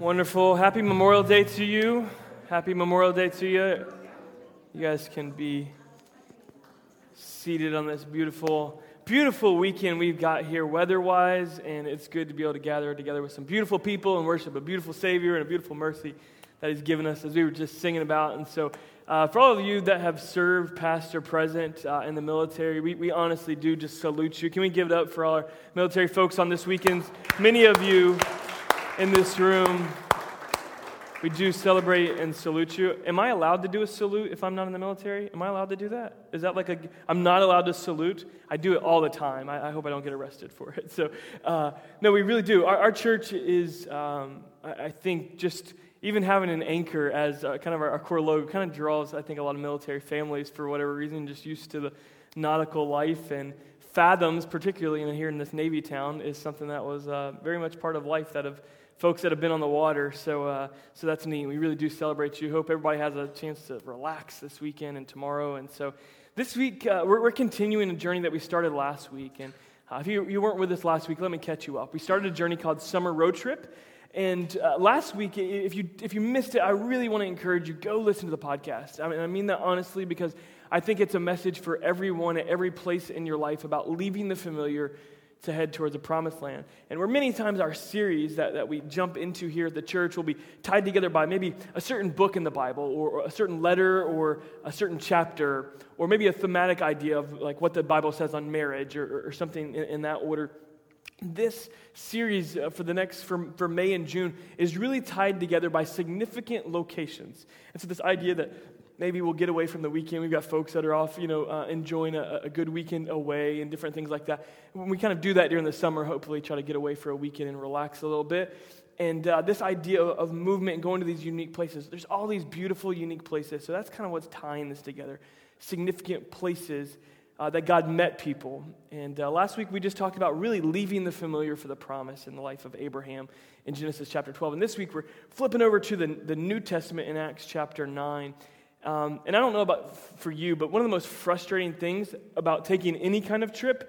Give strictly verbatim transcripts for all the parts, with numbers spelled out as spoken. Wonderful. Happy Memorial Day to you. Happy Memorial Day to you. You guys can be seated on this beautiful, beautiful weekend we've got here weather-wise, and it's good to be able to gather together with some beautiful people and worship a beautiful Savior and a beautiful mercy that He's given us, as we were just singing about. And so uh, for all of you that have served, past or present, uh, in the military, we, we honestly do just salute you. Can we give it up for all our military folks on this weekend? Many of you in this room, we do celebrate and salute you. Am I allowed to do a salute if I'm not in the military? Am I allowed to do that? Is that like a, I'm not allowed to salute? I do it all the time. I, I hope I don't get arrested for it. So, uh, no, we really do. Our, our church is, um, I, I think, just... even having an anchor as uh, kind of our, our core logo kind of draws, I think, a lot of military families, for whatever reason, just used to the nautical life. And fathoms, particularly in, here in this Navy town, is something that was uh, very much part of life that of folks that have been on the water. So uh, so that's neat. We really do celebrate you. Hope everybody has a chance to relax this weekend and tomorrow. And so this week, uh, we're, we're continuing a journey that we started last week. And uh, if you, you weren't with us last week, let me catch you up. We started a journey called Summer Road Trip. And uh, last week, if you if you missed it, I really want to encourage you, go listen to the podcast. I mean, I mean that honestly, because I think it's a message for everyone at every place in your life about leaving the familiar to head towards the promised land. And where many times our series that, that we jump into here at the church will be tied together by maybe a certain book in the Bible, or, or a certain letter, or a certain chapter, or maybe a thematic idea of like what the Bible says on marriage, or, or something in, in that order. This series for the next for, for May and June is really tied together by significant locations. And so this idea that maybe we'll get away from the weekend, we've got folks that are off, you know, uh, enjoying a, a good weekend away and different things like that. When we kind of do that during the summer, hopefully try to get away for a weekend and relax a little bit. And uh, this idea of movement and going to these unique places, there's all these beautiful, unique places. So that's kind of what's tying this together, significant places Uh, that God met people. And uh, last week we just talked about really leaving the familiar for the promise in the life of Abraham in Genesis chapter twelve. And this week we're flipping over to the, the New Testament in Acts chapter nine. Um, and I don't know about for you, but one of the most frustrating things about taking any kind of trip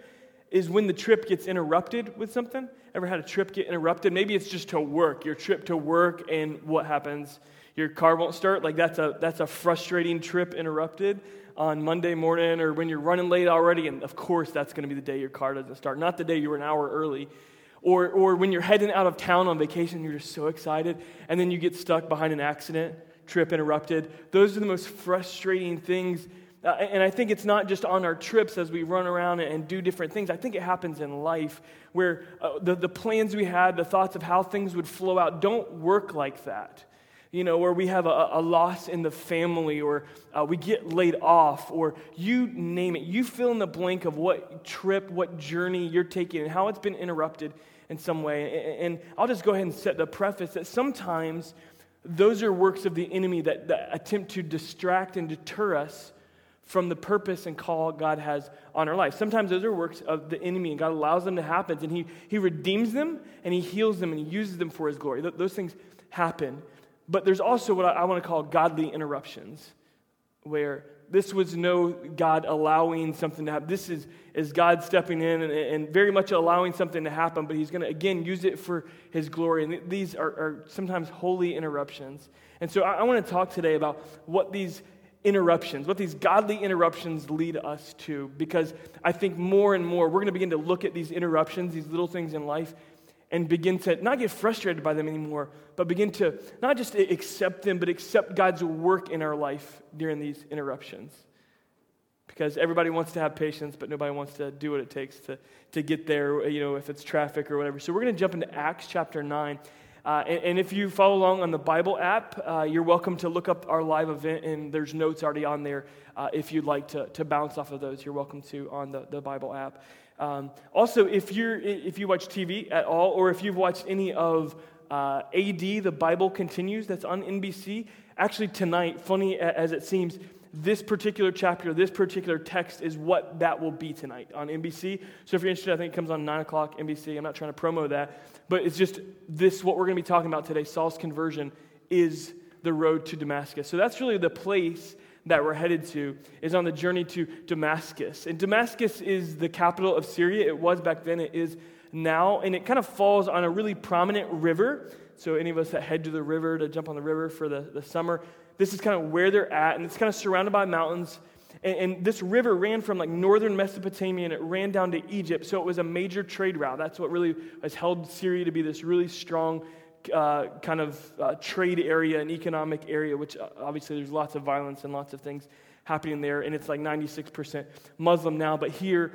is when the trip gets interrupted with something. Ever had a trip get interrupted? Maybe it's just to work, your trip to work, and what happens? Your car won't start. Like that's a that's a frustrating trip interrupted on Monday morning, or when you're running late already, and of course that's going to be the day your car doesn't start, not the day you were an hour early, or or when you're heading out of town on vacation, you're just so excited, and then you get stuck behind an accident, trip interrupted. Those are the most frustrating things, uh, and I think it's not just on our trips as we run around and do different things. I think it happens in life where uh, the, the plans we had, the thoughts of how things would flow out don't work like that. You know, where we have a, a loss in the family, or uh, we get laid off, or you name it. You fill in the blank of what trip, what journey you're taking, and how it's been interrupted in some way. And, and I'll just go ahead and set the preface that sometimes those are works of the enemy that, that attempt to distract and deter us from the purpose and call God has on our life. Sometimes those are works of the enemy, and God allows them to happen, and he, he redeems them, and He heals them, and He uses them for His glory. Th- those things happen. But there's also what I want to call godly interruptions, where this was no God allowing something to happen. This is, is God stepping in and, and very much allowing something to happen, but He's going to, again, use it for His glory. And these are, are sometimes holy interruptions. And so I, I want to talk today about what these interruptions, what these godly interruptions lead us to, because I think more and more we're going to begin to look at these interruptions, these little things in life, and begin to not get frustrated by them anymore, but begin to not just accept them, but accept God's work in our life during these interruptions. Because everybody wants to have patience, but nobody wants to do what it takes to, to get there, you know, if it's traffic or whatever. So we're going to jump into Acts chapter nine. Uh, and, and if you follow along on the Bible app, uh, you're welcome to look up our live event, and there's notes already on there. Uh, if you'd like to, to bounce off of those, you're welcome to on the, the Bible app. Um, also, if you're if you watch T V at all, or if you've watched any of uh, A D, The Bible Continues, that's on N B C, actually tonight, funny as it seems, this particular chapter, this particular text is what that will be tonight on N B C. So if you're interested, I think it comes on nine o'clock N B C. I'm not trying to promo that, but it's just this, what we're going to be talking about today, Saul's conversion, is the road to Damascus. So that's really the place that we're headed to, is on the journey to Damascus. And Damascus is the capital of Syria. It was back then. It is now, and it kind of falls on a really prominent river. So any of us that head to the river to jump on the river for the, the summer, this is kind of where they're at, and it's kind of surrounded by mountains. And, and this river ran from like northern Mesopotamia, and it ran down to Egypt, so it was a major trade route. That's what really has held Syria to be this really strong uh, kind of uh, trade area and economic area, which obviously there's lots of violence and lots of things happening there, and it's like ninety-six percent Muslim now. But here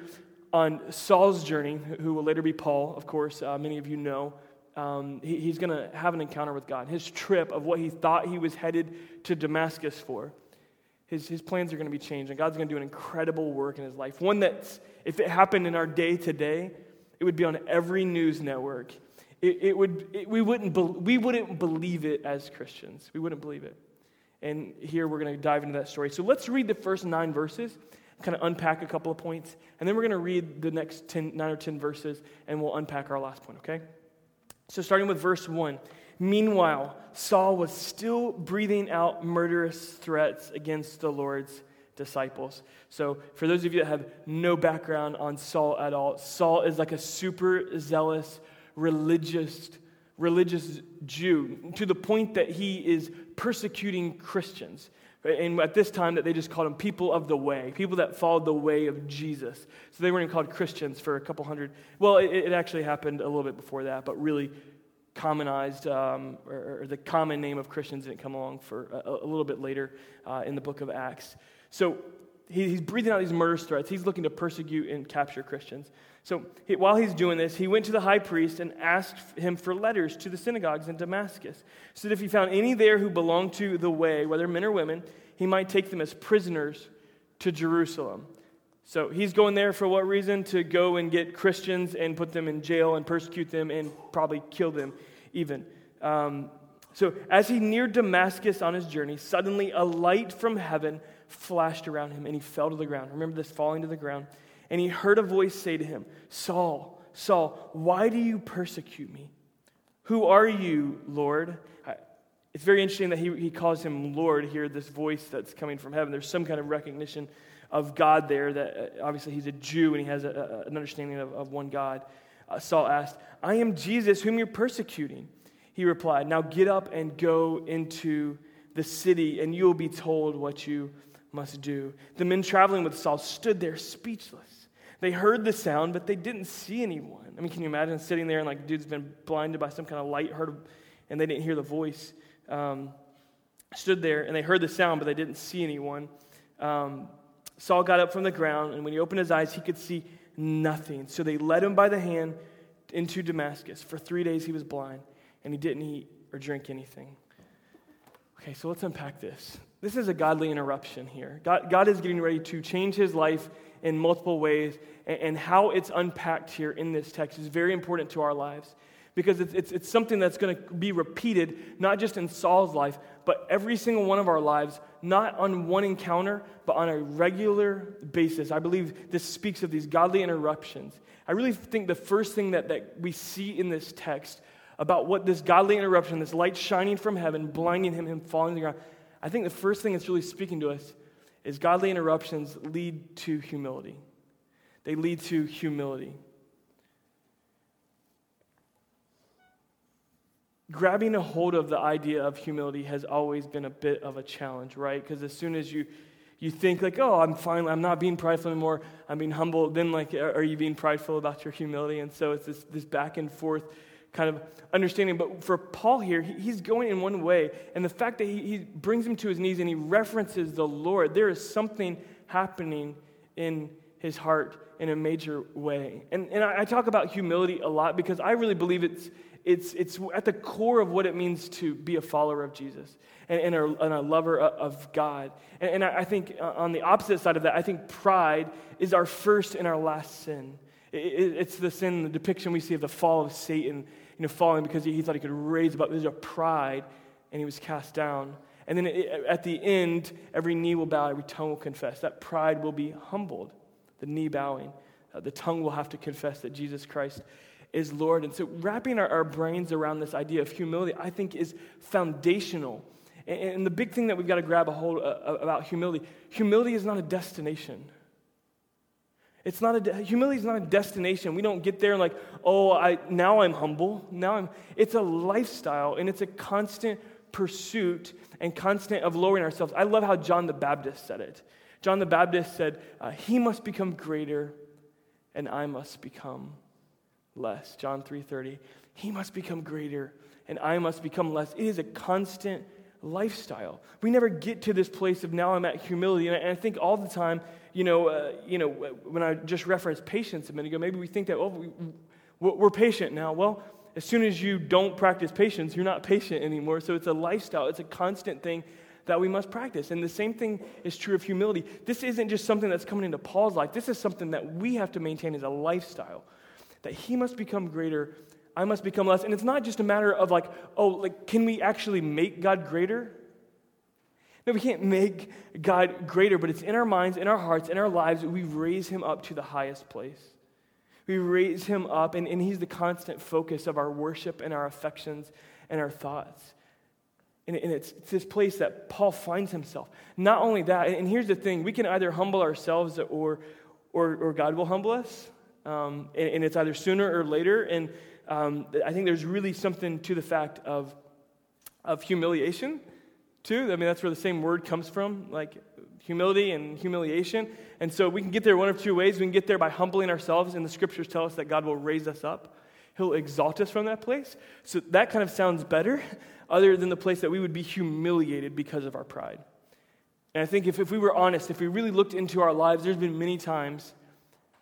on Saul's journey, who will later be Paul, of course, uh, many of you know, Um, he, he's going to have an encounter with God. His trip of what he thought he was headed to Damascus for, his his plans are going to be changed, and God's going to do an incredible work in his life. One that's, if it happened in our day today, it would be on every news network. It, it would it, we wouldn't be, we wouldn't believe it as Christians. We wouldn't believe it. And here we're going to dive into that story. So let's read the first nine verses, kind of unpack a couple of points, and then we're going to read the next ten, nine or ten verses, and we'll unpack our last point. Okay. So starting with verse one, meanwhile, Saul was still breathing out murderous threats against the Lord's disciples. So for those of you that have no background on Saul at all, Saul is like a super zealous, religious, religious Jew, to the point that he is persecuting Christians. And at this time, that they just called them people of the way, people that followed the way of Jesus. So they weren't even called Christians for a couple hundred. Well, it, it actually happened a little bit before that, but really commonized, um, or, or the common name of Christians didn't come along for a, a little bit later uh, in the book of Acts. So he, he's breathing out these murderous threats. He's looking to persecute and capture Christians. So he, while he's doing this, he went to the high priest and asked him for letters to the synagogues in Damascus, so that if he found any there who belonged to the way, whether men or women, he might take them as prisoners to Jerusalem. So he's going there for what reason? To go and get Christians and put them in jail and persecute them and probably kill them even. Um, so as he neared Damascus on his journey, suddenly a light from heaven flashed around him, and he fell to the ground. Remember this falling to the ground. And he heard a voice say to him, Saul, Saul, why do you persecute me? Who are you, Lord? It's very interesting that he, he calls him Lord here, this voice that's coming from heaven. There's some kind of recognition of God there, that uh, obviously he's a Jew and he has a, a, an understanding of, of one God. Uh, Saul asked, I am Jesus, whom you're persecuting. He replied, now get up and go into the city, and you will be told what you must do. The men traveling with Saul stood there speechless. They heard the sound, but they didn't see anyone. I mean, can you imagine sitting there and like, dude's been blinded by some kind of light, heard, and they didn't hear the voice. Um, stood there, and they heard the sound, but they didn't see anyone. Um, Saul got up from the ground, and when he opened his eyes, he could see nothing. So they led him by the hand into Damascus. For three days he was blind, and he didn't eat or drink anything. Okay, so let's unpack this. This is a godly interruption here. God, God is getting ready to change his life in multiple ways, and, and how it's unpacked here in this text is very important to our lives. Because it's, it's it's something that's going to be repeated, not just in Saul's life, but every single one of our lives, not on one encounter, but on a regular basis. I believe this speaks of these godly interruptions. I really think the first thing that, that we see in this text about what this godly interruption, this light shining from heaven, blinding him, him falling to the ground, I think the first thing that's really speaking to us is godly interruptions lead to humility. They lead to humility. Grabbing a hold of the idea of humility has always been a bit of a challenge, right? Because as soon as you you think like, oh, I'm finally, I'm not being prideful anymore, I'm being humble, then like, are you being prideful about your humility? And so it's this, this back and forth kind of understanding. But for Paul here, he, he's going in one way, and the fact that he, he brings him to his knees and he references the Lord, there is something happening in his heart in a major way. And and I, I talk about humility a lot because I really believe it's It's it's at the core of what it means to be a follower of Jesus and, and, a, and a lover of God. And, and I think on the opposite side of that, I think pride is our first and our last sin. It, it's the sin, the depiction we see of the fall of Satan, you know, falling because he, he thought he could raise above. There's a pride, and he was cast down. And then it, at the end, every knee will bow, every tongue will confess. That pride will be humbled, the knee bowing. Uh, the tongue will have to confess that Jesus Christ is Lord. And so wrapping our, our brains around this idea of humility, I think, is foundational. And, and the big thing that we've got to grab a hold of, about humility, humility is not a destination. It's not a de- humility is not a destination. We don't get there and like, oh, I now I'm humble. Now I'm. It's a lifestyle, and it's a constant pursuit and constant of lowering ourselves. I love how John the Baptist said it. John the Baptist said, uh, "He must become greater, and I must become less." John three thirty. He must become greater, and I must become less. It is a constant lifestyle. We never get to this place of now I'm at humility, and I, and I think all the time, you know, uh, you know, when I just referenced patience a minute ago, maybe we think that, oh, we, we're patient now. Well, as soon as you don't practice patience, you're not patient anymore. So it's a lifestyle. It's a constant thing that we must practice. And the same thing is true of humility. This isn't just something that's coming into Paul's life. This is something that we have to maintain as a lifestyle, that he must become greater, I must become less. And it's not just a matter of like, oh, like, can we actually make God greater? No, we can't make God greater, but it's in our minds, in our hearts, in our lives, we raise him up to the highest place. We raise him up, and, and he's the constant focus of our worship and our affections and our thoughts. And, and it's, it's this place that Paul finds himself. Not only that, and here's the thing, we can either humble ourselves or or, or God will humble us, um, and, and it's either sooner or later, and Um, I think there's really something to the fact of of humiliation, too. I mean, that's where the same word comes from, like humility and humiliation. And so we can get there one of two ways. We can get there by humbling ourselves, and the scriptures tell us that God will raise us up. He'll exalt us from that place. So that kind of sounds better, other than the place that we would be humiliated because of our pride. And I think if, if we were honest, if we really looked into our lives, there's been many times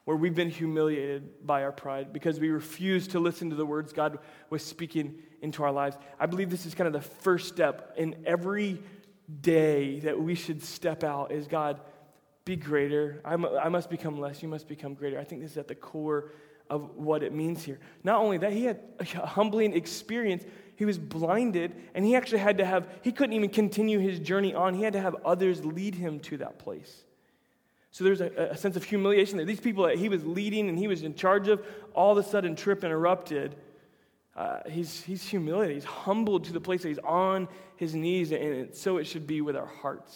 where we've been humiliated by our pride because we refuse to listen to the words God was speaking into our lives. I believe this is kind of the first step in every day that we should step out is, God, be greater. I'm, I must become less. You must become greater. I think this is at the core of what it means here. Not only that, he had a humbling experience. He was blinded, and he actually had to have, he couldn't even continue his journey on. He had to have others lead him to that place. So there's a, a sense of humiliation there. These people that he was leading and he was in charge of, all of a sudden trip and erupted. Uh, he's he's humiliated. He's humbled to the place that he's on his knees. And it, so it should be with our hearts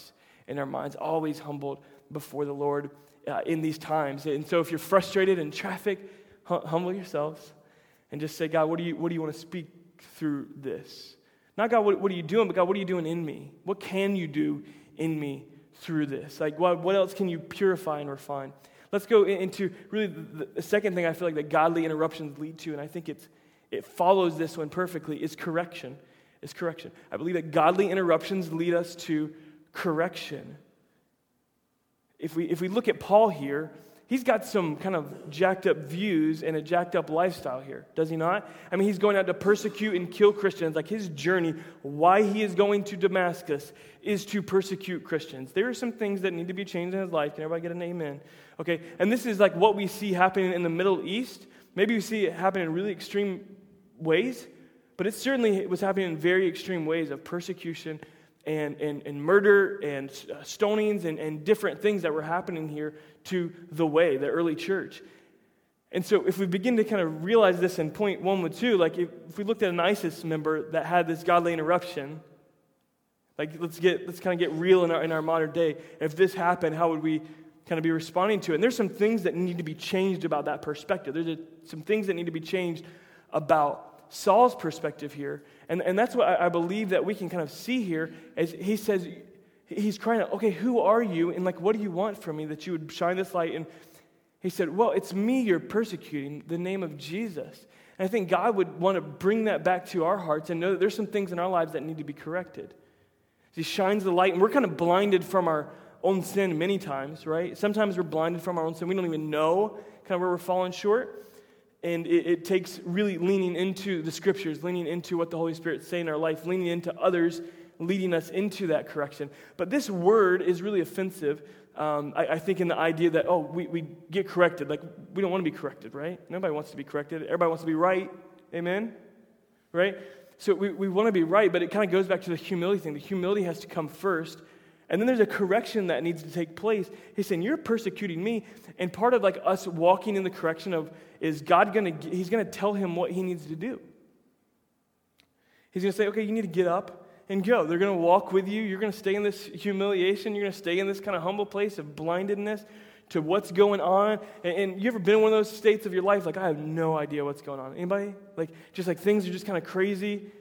and our minds, always humbled before the Lord uh, in these times. And so if you're frustrated in traffic, hum- humble yourselves and just say, God, what do you what do you want to speak through this? Not God, what, what are you doing? But God, what are you doing in me? What can you do in me through this? Like, what, what else can you purify and refine? Let's go into really the, the second thing I feel like that godly interruptions lead to, and I think it's it follows this one perfectly, is correction. Is correction. I believe that godly interruptions lead us to correction. If we if we look at Paul here, he's got some kind of jacked up views and a jacked up lifestyle here, does he not? I mean, he's going out to persecute and kill Christians. Like, his journey, why he is going to Damascus, is to persecute Christians. There are some things that need to be changed in his life. Can everybody get an amen? Okay, and this is like what we see happening in the Middle East. Maybe we see it happen in really extreme ways, but it certainly was happening in very extreme ways of persecution And, and, and murder and stonings and, and different things that were happening here to the way, the early church. And so if we begin to kind of realize this in point one with two, like if, if we looked at an ISIS member that had this godly interruption, like let's get let's kind of get real in our in our modern day. If this happened, how would we kind of be responding to it? And there's some things that need to be changed about that perspective. There's a, some things that need to be changed about Saul's perspective here, and, and that's what I, I believe that we can kind of see here as he says, he's crying out, okay, who are you, and like, what do you want from me that you would shine this light? And he said, well, it's me you're persecuting, the name of Jesus. And I think God would want to bring that back to our hearts and know that there's some things in our lives that need to be corrected. He shines the light, and we're kind of blinded from our own sin many times, right? Sometimes we're blinded from our own sin. We don't even know kind of where we're falling short. And it, it takes really leaning into the scriptures, leaning into what the Holy Spirit's saying in our life, leaning into others, leading us into that correction. But this word is really offensive, um, I, I think, in the idea that, oh, we, we get corrected. Like, we don't want to be corrected, right? Nobody wants to be corrected. Everybody wants to be right. Amen? Right? So we, we want to be right, but it kind of goes back to the humility thing. The humility has to come first. And then there's a correction that needs to take place. He's saying, you're persecuting me. And part of like us walking in the correction of, is God going to, he's going to tell him what he needs to do. He's going to say, okay, you need to get up and go. They're going to walk with you. You're going to stay in this humiliation. You're going to stay in this kind of humble place of blindedness to what's going on. And, and you ever been in one of those states of your life, like, I have no idea what's going on? Anybody? Like, just like things are just kind of crazy.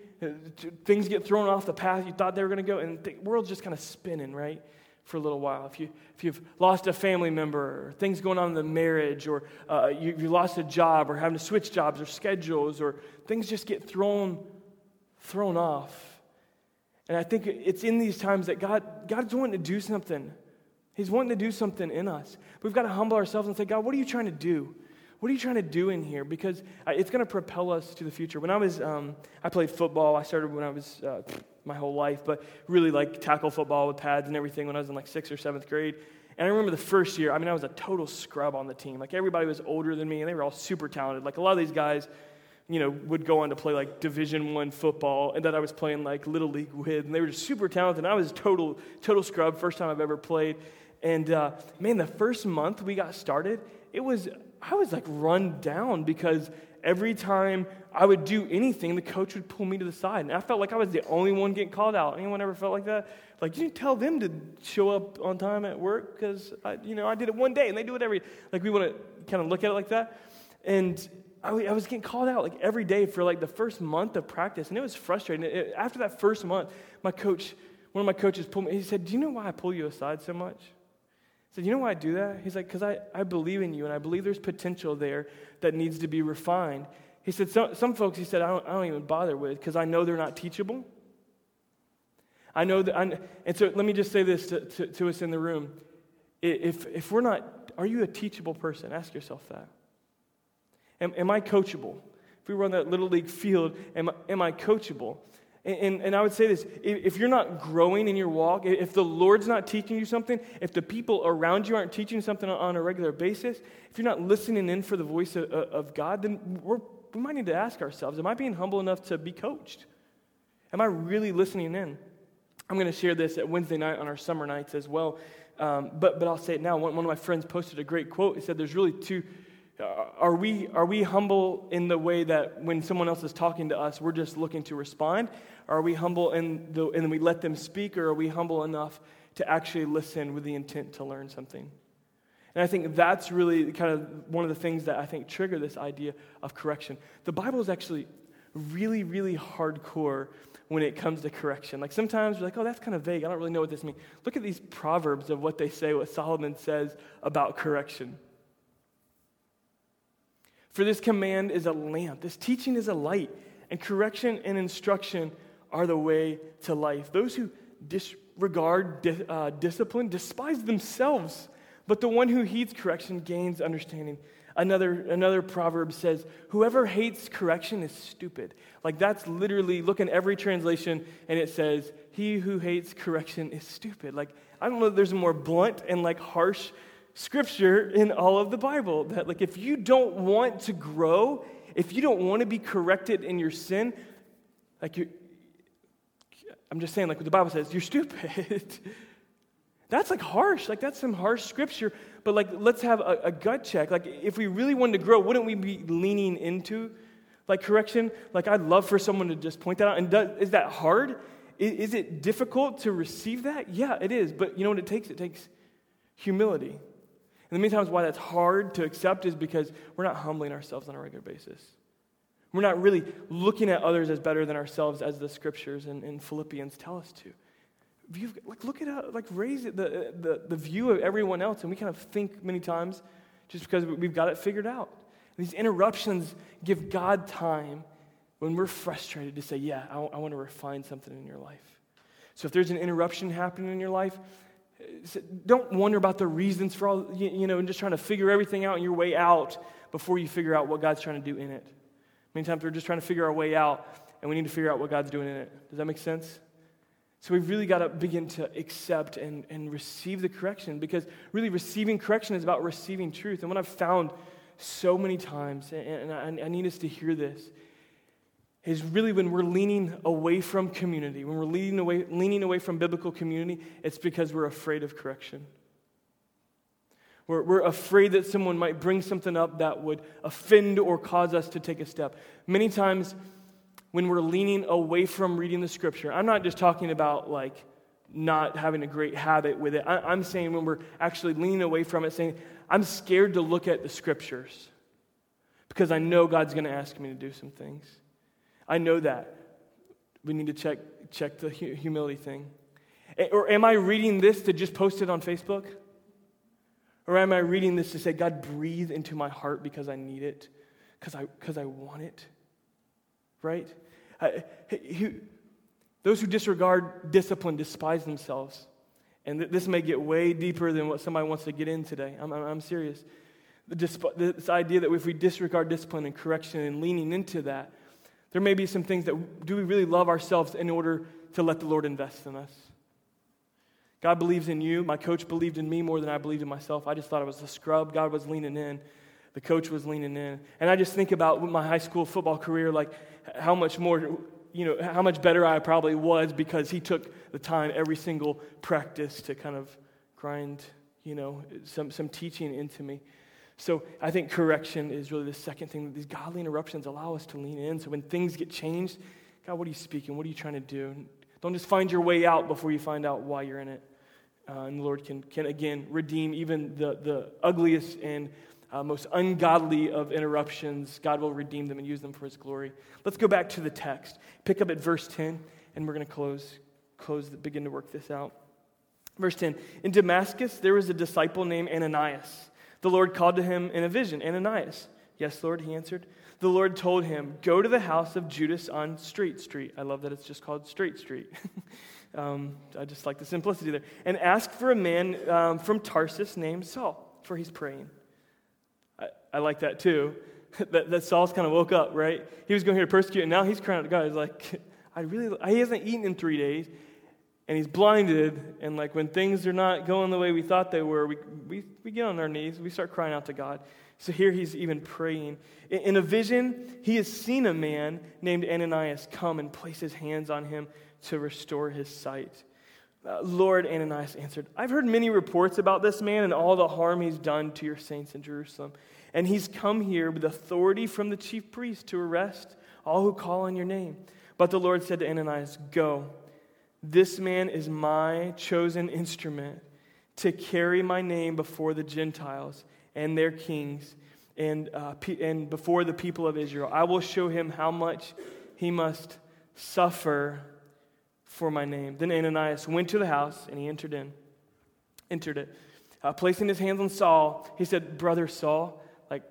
Things get thrown off the path you thought they were going to go, and the world's just kind of spinning, right, for a little while. If, you, if you've lost a family member, or things going on in the marriage, or uh, you, you lost a job, or having to switch jobs or schedules, or things just get thrown thrown off. And I think it's in these times that God God's wanting to do something. He's wanting to do something in us. We've got to humble ourselves and say, God, what are you trying to do? What are you trying to do in here? Because it's going to propel us to the future. When I was, um, I played football. I started when I was, uh, my whole life, but really like tackle football with pads and everything when I was in like sixth or seventh grade. And I remember the first year, I mean, I was a total scrub on the team. Like everybody was older than me and they were all super talented. Like a lot of these guys, you know, would go on to play like Division One football and that I was playing like Little League with, and they were just super talented. And I was total, total scrub, first time I've ever played. And uh, man, the first month we got started, it was, I was like run down because every time I would do anything, the coach would pull me to the side. And I felt like I was the only one getting called out. Anyone ever felt like that? Like, you didn't tell them to show up on time at work because, you know, I did it one day and they do it every, like we want to kind of look at it like that. And I, I was getting called out like every day for like the first month of practice. And it was frustrating. It, it, after that first month, my coach, one of my coaches pulled me. He said, do you know why I pull you aside so much? I said, you know why I do that? He's like, because I, I believe in you, and I believe there's potential there that needs to be refined. He said, some, some folks, he said, I don't, I don't even bother with because I know they're not teachable. I know that, I, and so let me just say this to, to, to us in the room. If if we're not, are you a teachable person? Ask yourself that. Am, am I coachable? If we were on that Little League field, am, am I coachable? And, and I would say this, if you're not growing in your walk, if the Lord's not teaching you something, if the people around you aren't teaching something on a regular basis, if you're not listening in for the voice of, of God, then we're, we might need to ask ourselves, am I being humble enough to be coached? Am I really listening in? I'm going to share this at Wednesday night on our summer nights as well, um, but, but I'll say it now. One, one of my friends posted a great quote. He said, there's really two... Are we are we humble in the way that when someone else is talking to us, we're just looking to respond? Are we humble in the and we let them speak, or are we humble enough to actually listen with the intent to learn something? And I think that's really kind of one of the things that I think trigger this idea of correction. The Bible is actually really, really hardcore when it comes to correction. Like sometimes we're like, oh, that's kind of vague. I don't really know what this means. Look at these proverbs of what they say, what Solomon says about correction. For this command is a lamp, this teaching is a light, and correction and instruction are the way to life. Those who disregard di- uh, discipline despise themselves, but the one who heeds correction gains understanding. Another another proverb says, whoever hates correction is stupid. Like that's literally, look in every translation, and it says, he who hates correction is stupid. Like, I don't know if there's a more blunt and like harsh Scripture in all of the Bible that like if you don't want to grow, if you don't want to be corrected in your sin, like you, I'm just saying like what the Bible says, you're stupid. That's like harsh, like that's some harsh scripture, but like let's have a, a gut check. Like if we really wanted to grow, wouldn't we be leaning into like correction? Like I'd love for someone to just point that out. And does, is that hard? Is, is it difficult to receive that? Yeah, it is, but you know what it takes? It takes humility. In the meantime, why that's hard to accept is because we're not humbling ourselves on a regular basis. We're not really looking at others as better than ourselves, as the Scriptures and, and Philippians tell us to. You've, like, look at how, like, raise it, the, the the view of everyone else, and we kind of think many times just because we've got it figured out. And these interruptions give God time when we're frustrated to say, "Yeah, I, I want to refine something in your life." So if there's an interruption happening in your life, don't wonder about the reasons for all, you know, and just trying to figure everything out on your way out before you figure out what God's trying to do in it. Many times we're just trying to figure our way out, and we need to figure out what God's doing in it. Does that make sense? So we've really got to begin to accept and, and receive the correction, because really receiving correction is about receiving truth. And what I've found so many times, and, and I, I need us to hear this, is really when we're leaning away from community, when we're leaning away, leaning away from biblical community, it's because we're afraid of correction. We're, we're afraid that someone might bring something up that would offend or cause us to take a step. Many times when we're leaning away from reading the Scripture, I'm not just talking about like not having a great habit with it. I, I'm saying when we're actually leaning away from it, saying, I'm scared to look at the scriptures because I know God's going to ask me to do some things. I know that. We need to check check the humility thing. Or am I reading this to just post it on Facebook? Or am I reading this to say, God, breathe into my heart because I need it, because I, because I want it, right? I, who, those who disregard discipline despise themselves. And th- this may get way deeper than what somebody wants to get in today. I'm, I'm, I'm serious. Disp- this idea that if we disregard discipline and correction and leaning into that, there may be some things that, do we really love ourselves in order to let the Lord invest in us? God believes in you. My coach believed in me more than I believed in myself. I just thought I was a scrub. God was leaning in. The coach was leaning in. And I just think about my high school football career, like how much more, you know, how much better I probably was because he took the time every single practice to kind of grind, you know, some, some teaching into me. So I think correction is really the second thing that these godly interruptions allow us to lean in. So when things get changed, God, what are you speaking? What are you trying to do? Don't just find your way out before you find out why you're in it. Uh, and the Lord can, can again, redeem even the, the ugliest and uh, most ungodly of interruptions. God will redeem them and use them for His glory. Let's go back to the text. Pick up at verse ten, and we're going to close, close, begin to work this out. Verse ten, in Damascus there was a disciple named Ananias. The Lord called to him in a vision, Ananias. Yes, Lord, he answered. The Lord told him, go to the house of Judas on Straight Street. I love that it's just called Straight Street. um, I just like the simplicity there. And ask for a man um, from Tarsus named Saul, for he's praying. I, I like that too. that, that Saul's kind of woke up, right? He was going here to persecute, and now he's crying out to God. He's like, I really, he hasn't eaten in three days, and he's blinded. And like when things are not going the way we thought they were, we we, we get on our knees, we start crying out to God. So here he's even praying. In a vision, he has seen a man named Ananias come and place his hands on him to restore his sight. Uh, Lord, Ananias answered, I've heard many reports about this man and all the harm he's done to your saints in Jerusalem. And he's come here with authority from the chief priest to arrest all who call on your name. But the Lord said to Ananias, go, this man is my chosen instrument to carry my name before the Gentiles and their kings, and uh, pe- and before the people of Israel. I will show him how much he must suffer for my name. Then Ananias went to the house, and he entered in, entered it. Uh, placing his hands on Saul, he said, brother Saul, like,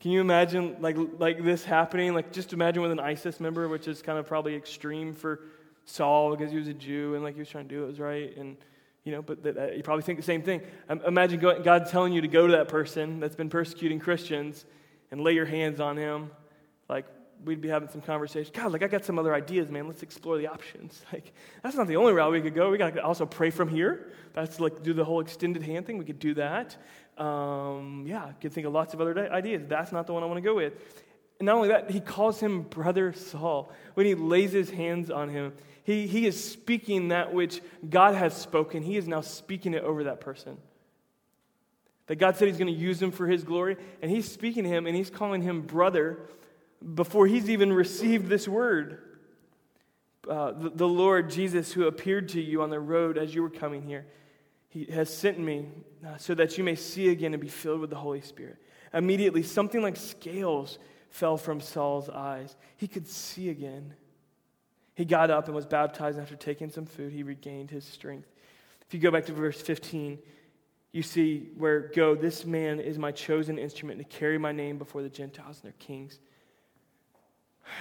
can you imagine like like this happening? Like, just imagine with an ISIS member, which is kind of probably extreme for Saul because he was a Jew, and like he was trying to do what was right, and you know, but that, uh, you probably think the same thing. Um, imagine going, God telling you to go to that person that's been persecuting Christians and lay your hands on him. Like, we'd be having some conversation. God, like, I got some other ideas, man. Let's explore the options. Like, that's not the only route we could go. We got to also pray from here. That's like, do the whole extended hand thing. We could do that. Um, yeah, I could think of lots of other ideas. That's not the one I want to go with. And not only that, he calls him Brother Saul when he lays his hands on him. He he is speaking that which God has spoken. He is now speaking it over that person. That God said he's going to use him for his glory. And he's speaking to him and he's calling him brother before he's even received this word. Uh, the, the Lord Jesus, who appeared to you on the road as you were coming here, he has sent me uh, so that you may see again and be filled with the Holy Spirit. Immediately, something like scales fell from Saul's eyes. He could see again. He got up and was baptized, and after taking some food, he regained his strength. If you go back to verse fifteen, you see where, go, this man is my chosen instrument to carry my name before the Gentiles and their kings.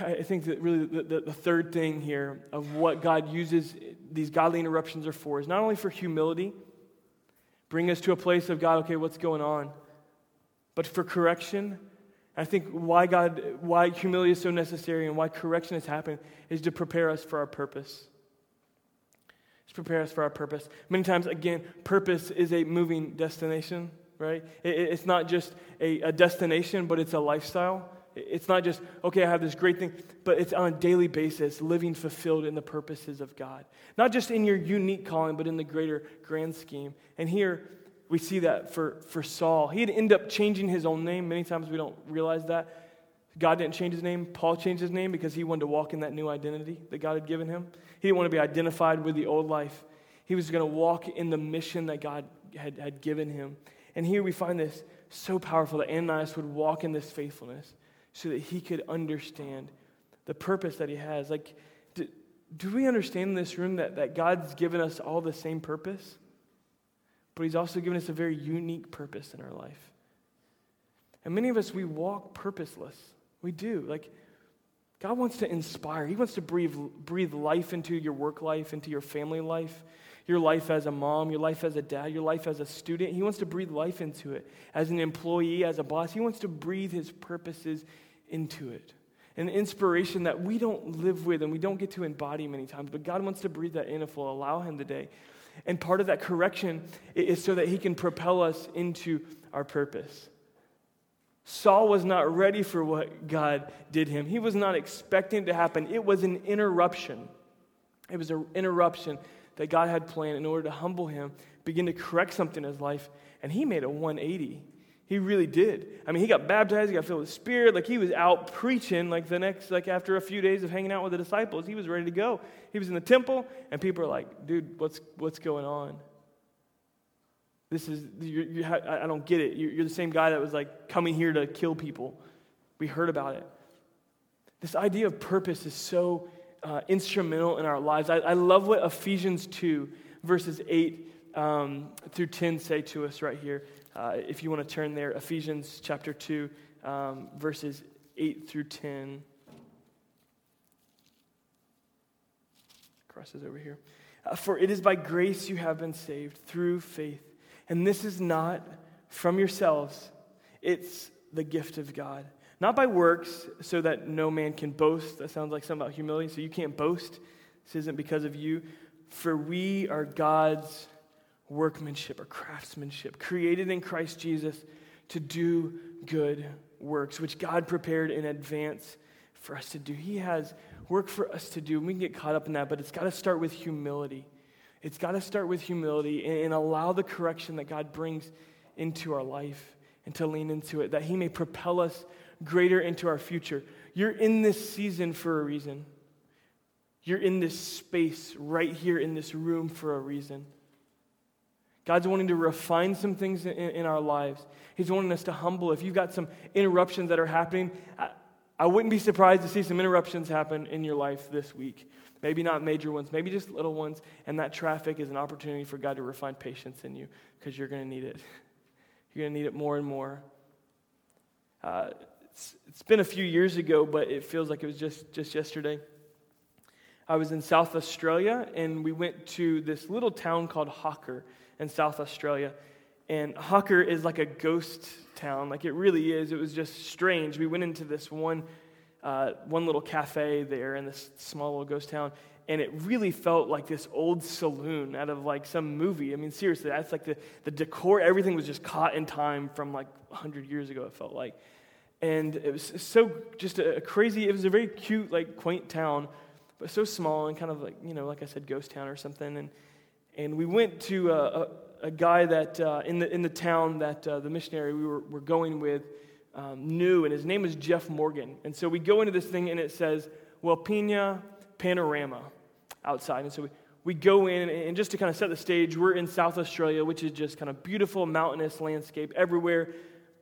I think that really the, the, the third thing here of what God uses these godly interruptions are for is not only for humility, bring us to a place of, God, okay, what's going on? But for correction. I think why God, why humility is so necessary and why correction has happened is to prepare us for our purpose. It's prepare us for our purpose. Many times, again, purpose is a moving destination, right? It's not just a destination, but it's a lifestyle. It's not just, okay, I have this great thing, but it's on a daily basis, living fulfilled in the purposes of God. Not just in your unique calling, but in the greater grand scheme. And here, we see that for, for Saul. He'd end up changing his own name. Many times we don't realize that. God didn't change his name. Paul changed his name because he wanted to walk in that new identity that God had given him. He didn't want to be identified with the old life. He was going to walk in the mission that God had, had given him. And here we find this so powerful that Ananias would walk in this faithfulness so that he could understand the purpose that he has. Like, do, do we understand in this room that, that God's given us all the same purpose? But he's also given us a very unique purpose in our life. And many of us, we walk purposeless. We do. Like, God wants to inspire. He wants to breathe, breathe life into your work life, into your family life, your life as a mom, your life as a dad, your life as a student. He wants to breathe life into it. As an employee, as a boss, he wants to breathe his purposes into it. An inspiration that we don't live with and we don't get to embody many times, but God wants to breathe that in if we'll allow him today. And part of that correction is so that he can propel us into our purpose. Saul was not ready for what God did him. He was not expecting it to happen. It was an interruption. It was an interruption that God had planned in order to humble him, begin to correct something in his life, and he made a one eighty. He really did. I mean, he got baptized, he got filled with the Spirit, like he was out preaching, like the next, like after a few days of hanging out with the disciples, he was ready to go. He was in the temple, and people are like, dude, what's what's going on? This is, you, you ha- I don't get it. You're, you're the same guy that was like coming here to kill people. We heard about it. This idea of purpose is so uh, instrumental in our lives. I, I love what Ephesians two, verses eight um, through ten say to us right here. Uh, if you want to turn there, Ephesians chapter two, um, verses eight through ten. Crosses over here. Uh, For it is by grace you have been saved through faith. And this is not from yourselves, it's the gift of God. Not by works, so that no man can boast. That sounds like something about humility, so you can't boast. This isn't because of you. For we are God's workmanship or craftsmanship, created in Christ Jesus to do good works, which God prepared in advance for us to do. He has work for us to do, and we can get caught up in that, but it's got to start with humility. It's got to start with humility and allow the correction that God brings into our life and to lean into it, that he may propel us greater into our future. You're in this season for a reason. You're in this space right here in this room for a reason. God's wanting to refine some things in, in our lives. He's wanting us to humble. If you've got some interruptions that are happening, I, I wouldn't be surprised to see some interruptions happen in your life this week. Maybe not major ones, maybe just little ones, and that traffic is an opportunity for God to refine patience in you because you're going to need it. You're going to need it more and more. Uh, it's, it's been a few years ago, but it feels like it was just, just yesterday. I was in South Australia, and we went to this little town called Hawker in South Australia. And Hawker is like a ghost town, like it really is. It was just strange. We went into this one Uh, one little cafe there in this small little ghost town, and it really felt like this old saloon out of like some movie. I mean, seriously, that's like the, the decor, everything was just caught in time from like one hundred years ago, it felt like. And it was so just a, a crazy, it was a very cute, like quaint town, but so small and kind of like, you know, like I said, ghost town or something. And and we went to a, a, a guy that uh, in the in the town that uh, the missionary we were, were going with, Um, new, and his name is Jeff Morgan. And so we go into this thing, and it says Welpina Panorama outside. And so we, we go in, and, and just to kind of set the stage, we're in South Australia, which is just kind of beautiful mountainous landscape everywhere,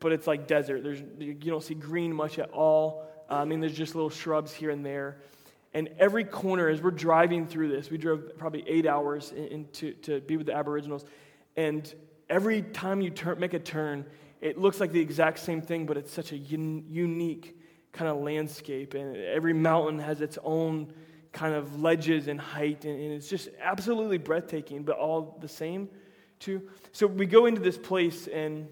but it's like desert. There's you don't see green much at all. Um, I mean, there's just little shrubs here and there. And every corner, as we're driving through this, we drove probably eight hours in, in to, to be with the Aboriginals. And every time you turn, make a turn, it looks like the exact same thing, but it's such a un- unique kind of landscape. And every mountain has its own kind of ledges and height, and, and it's just absolutely breathtaking, but all the same, too. So we go into this place, and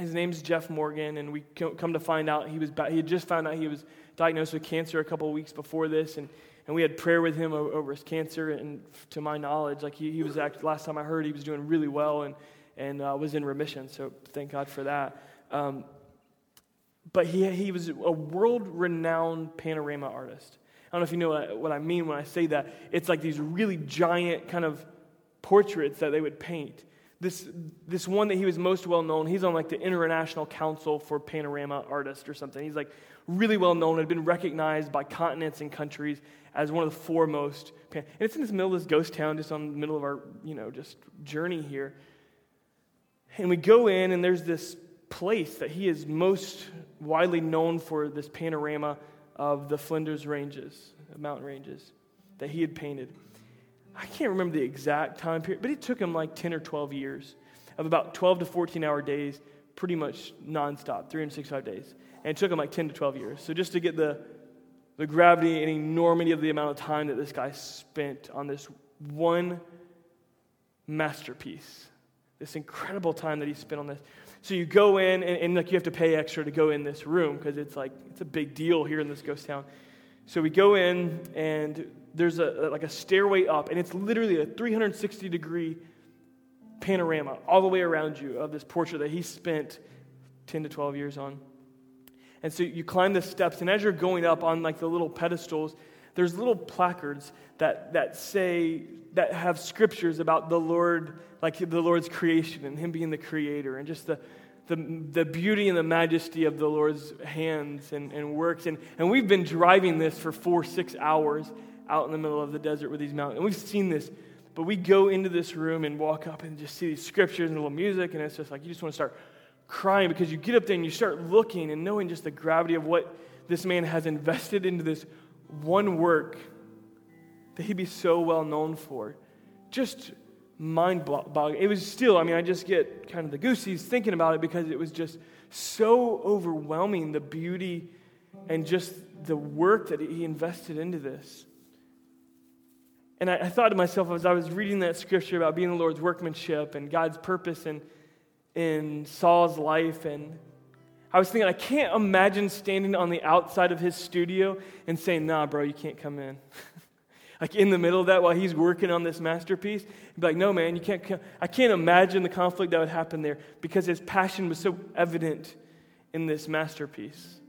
his name's Jeff Morgan, and we come to find out he was ba- he had just found out he was diagnosed with cancer a couple of weeks before this, and, and we had prayer with him over, over his cancer, and to my knowledge, like he, he was, act- last time I heard, he was doing really well, and and uh, was in remission, so thank God for that. Um, but he he was a world-renowned panorama artist. I don't know if you know what I, what I mean when I say that. It's like these really giant kind of portraits that they would paint. This this one that he was most well-known, he's on like the International Council for Panorama Artists or something. He's like really well-known, had been recognized by continents and countries as one of the foremost. Pan- and it's in this middle of this ghost town, just on the middle of our, you know, just journey here. And we go in, and there's this place that he is most widely known for, this panorama of the Flinders Ranges, the mountain ranges that he had painted. I can't remember the exact time period, but it took him like ten or twelve years of about twelve to fourteen hour days, pretty much nonstop, three hundred sixty-five days. And it took him like ten to twelve years. So just to get the the gravity and enormity of the amount of time that this guy spent on this one masterpiece, this incredible time that he spent on this. So you go in, and, and like you have to pay extra to go in this room because it's like it's a big deal here in this ghost town. So we go in, and there's a like a stairway up, and it's literally a three hundred sixty degree panorama all the way around you of this portrait that he spent ten to twelve years on. And so you climb the steps, and as you're going up on like the little pedestals, there's little placards that that say, that have scriptures about the Lord, like the Lord's creation and him being the creator, and just the the, the beauty and the majesty of the Lord's hands and, and works. And, and we've been driving this for four, six hours out in the middle of the desert with these mountains. And we've seen this, but we go into this room and walk up and just see these scriptures and a little music, and it's just like you just want to start crying because you get up there and you start looking and knowing just the gravity of what this man has invested into this one work that he'd be so well known for. Just mind-boggling. It was still, I mean, I just get kind of the goosies thinking about it because it was just so overwhelming, the beauty and just the work that he invested into this. And I, I thought to myself as I was reading that scripture about being the Lord's workmanship and God's purpose and in Saul's life, and I was thinking, I can't imagine standing on the outside of his studio and saying, nah, bro, you can't come in. Like in the middle of that while he's working on this masterpiece, he'd be like, no, man, you can't come. I can't imagine the conflict that would happen there because his passion was so evident in this masterpiece.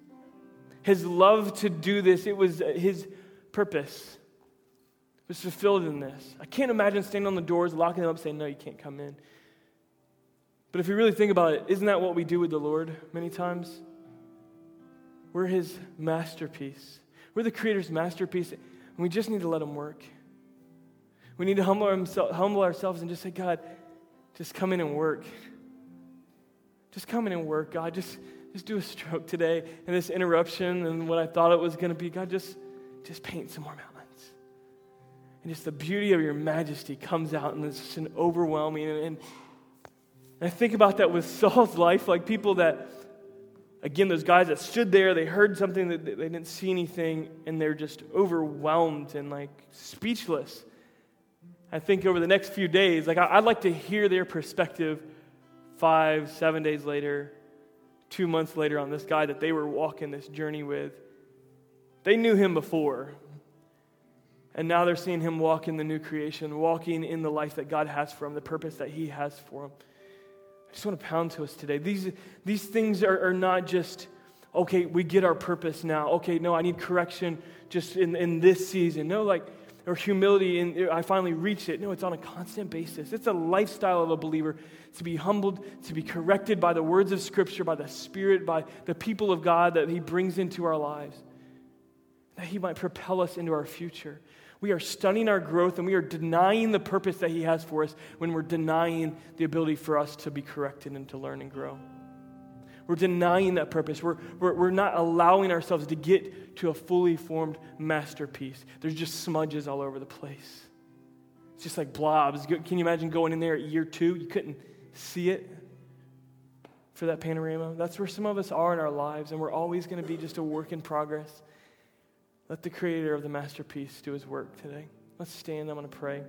His love to do this, it was his purpose, it was fulfilled in this. I can't imagine standing on the doors, locking them up, saying, no, you can't come in. But if you really think about it, isn't that what we do with the Lord many times? We're his masterpiece. We're the creator's masterpiece, and we just need to let him work. We need to humble, ourselves, humble ourselves and just say, God, just come in and work. Just come in and work, God. Just, just do a stroke today, and this interruption and what I thought it was going to be. God, just, just paint some more mountains. And just the beauty of your majesty comes out, and it's just an overwhelming and, and And I think about that with Saul's life, like people that, again, those guys that stood there, they heard something, that they didn't see anything, and they're just overwhelmed and like speechless. I think over the next few days, like I'd like to hear their perspective five, seven days later, two months later on this guy that they were walking this journey with. They knew him before, and now they're seeing him walk in the new creation, walking in the life that God has for him, the purpose that he has for him. I just want to pound to us today. These these things are, are not just, okay, we get our purpose now. Okay, no, I need correction just in, in this season. No, like, or humility, and I finally reached it. No, it's on a constant basis. It's a lifestyle of a believer to be humbled, to be corrected by the words of Scripture, by the Spirit, by the people of God that he brings into our lives, that he might propel us into our future. We are stunning our growth, and we are denying the purpose that he has for us when we're denying the ability for us to be corrected and to learn and grow. We're denying that purpose. We're, we're, we're not allowing ourselves to get to a fully formed masterpiece. There's just smudges all over the place. It's just like blobs. Can you imagine going in there at year two? You couldn't see it for that panorama. That's where some of us are in our lives, and we're always going to be just a work in progress. Let the creator of the masterpiece do his work today. Let's stand. I'm going to pray.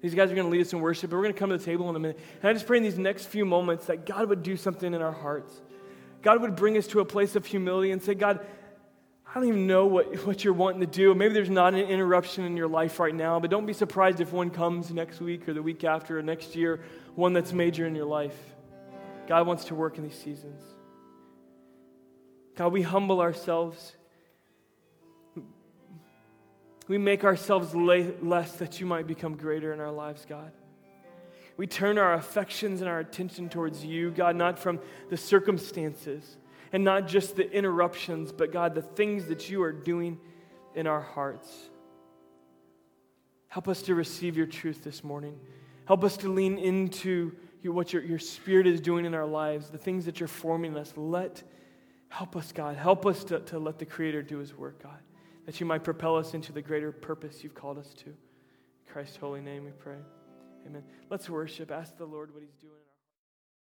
These guys are going to lead us in worship, but we're going to come to the table in a minute. And I just pray in these next few moments that God would do something in our hearts. God would bring us to a place of humility and say, God, I don't even know what, what you're wanting to do. Maybe there's not an interruption in your life right now, but don't be surprised if one comes next week or the week after or next year, one that's major in your life. God wants to work in these seasons. God, we humble ourselves. We make ourselves less that you might become greater in our lives, God. We turn our affections and our attention towards you, God, not from the circumstances and not just the interruptions, but God, the things that you are doing in our hearts. Help us to receive your truth this morning. Help us to lean into what your, your Spirit is doing in our lives, the things that you're forming us. Let, help us, God. Help us to, to let the Creator do His work, God, that you might propel us into the greater purpose you've called us to. In Christ's holy name we pray. Amen. Let's worship. Ask the Lord what He's doing in our